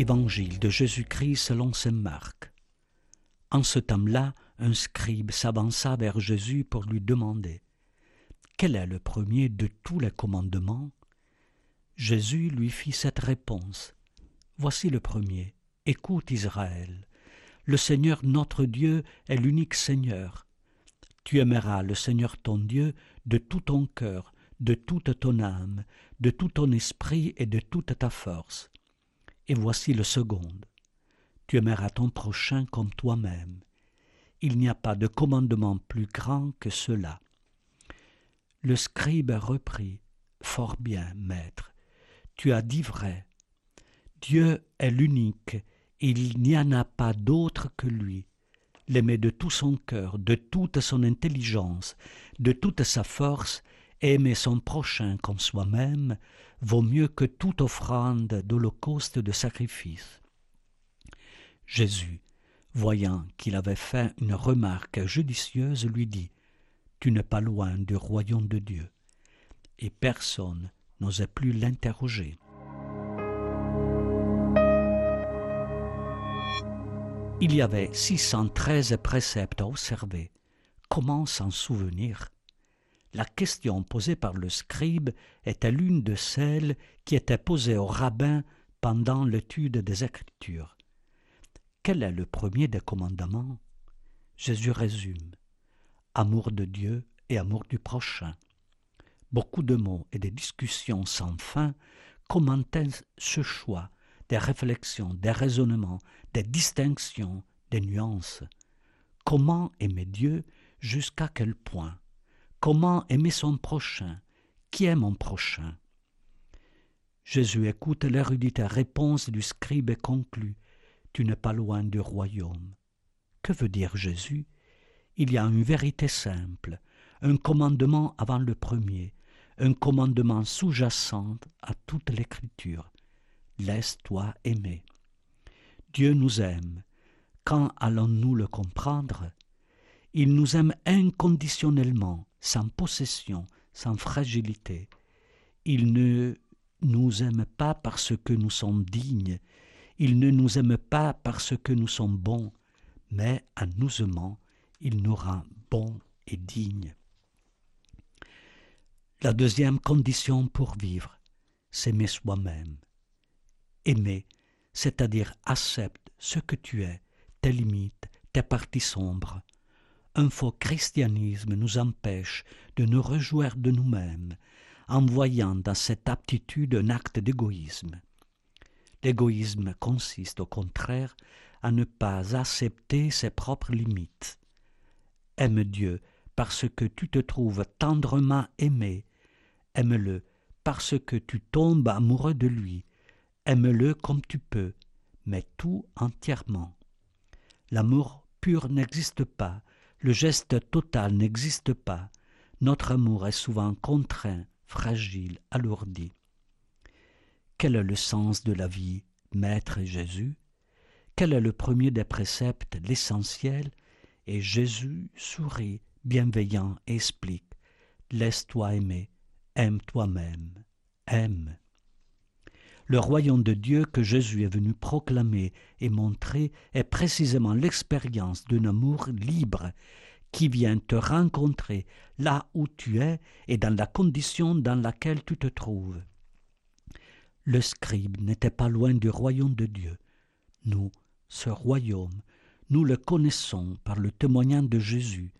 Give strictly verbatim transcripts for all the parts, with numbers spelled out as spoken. Évangile de Jésus-Christ selon saint Marc. En ce temps-là, un scribe s'avança vers Jésus pour lui demander « Quel est le premier de tous les commandements ?» Jésus lui fit cette réponse. « Voici le premier. Écoute, Israël. Le Seigneur notre Dieu est l'unique Seigneur. Tu aimeras le Seigneur ton Dieu de tout ton cœur, de toute ton âme, de tout ton esprit et de toute ta force. » Et voici le second. Tu aimeras ton prochain comme toi-même. Il n'y a pas de commandement plus grand que cela. Le scribe reprit. Fort bien, maître, tu as dit vrai. Dieu est l'unique, il n'y en a pas d'autre que lui. L'aimer de tout son cœur, de toute son intelligence, de toute sa force, et aimer son prochain comme soi-même vaut mieux que toute offrande d'holocauste de sacrifice. Jésus, voyant qu'il avait fait une remarque judicieuse, lui dit « Tu n'es pas loin du royaume de Dieu » et personne n'osait plus l'interroger. Il y avait six cent treize préceptes à observer. Comment s'en souvenir ? La question posée par le scribe était l'une de celles qui était posée au rabbin pendant l'étude des Écritures. Quel est le premier des commandements ? Jésus résume « Amour de Dieu et amour du prochain ». Beaucoup de mots et des discussions sans fin commentaient ce choix, des réflexions, des raisonnements, des distinctions, des nuances. Comment aimer Dieu ? Jusqu'à quel point ? Comment aimer son prochain ? Qui est mon prochain ? Jésus écoute l'érudite réponse du scribe et conclut « Tu n'es pas loin du royaume ». Que veut dire Jésus ? Il y a une vérité simple, un commandement avant le premier, un commandement sous-jacent à toute l'Écriture. Laisse-toi aimer. Dieu nous aime. Quand allons-nous le comprendre ? Il nous aime inconditionnellement, sans possession, sans fragilité. Il ne nous aime pas parce que nous sommes dignes. Il ne nous aime pas parce que nous sommes bons. Mais en nous aimant, il nous rend bons et dignes. La deuxième condition pour vivre, c'est aimer soi-même. Aimer, c'est-à-dire accepte ce que tu es, tes limites, tes parties sombres. Un faux christianisme nous empêche de nous réjouir de nous-mêmes, en voyant dans cette aptitude un acte d'égoïsme. L'égoïsme consiste au contraire à ne pas accepter ses propres limites. Aime Dieu parce que tu te trouves tendrement aimé. Aime-le parce que tu tombes amoureux de lui. Aime-le comme tu peux, mais tout entièrement. L'amour pur n'existe pas, le geste total n'existe pas. Notre amour est souvent contraint, fragile, alourdi. Quel est le sens de la vie, Maître Jésus ? Quel est le premier des préceptes, l'essentiel ? Et Jésus sourit, bienveillant, et explique « Laisse-toi aimer, aime toi-même, aime ». Le royaume de Dieu que Jésus est venu proclamer et montrer est précisément l'expérience d'un amour libre qui vient te rencontrer là où tu es et dans la condition dans laquelle tu te trouves. Le scribe n'était pas loin du royaume de Dieu. Nous, ce royaume, nous le connaissons par le témoignage de Jésus,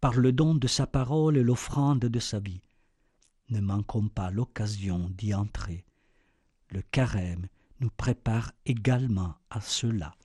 par le don de sa parole et l'offrande de sa vie. Ne manquons pas l'occasion d'y entrer. Le carême nous prépare également à cela.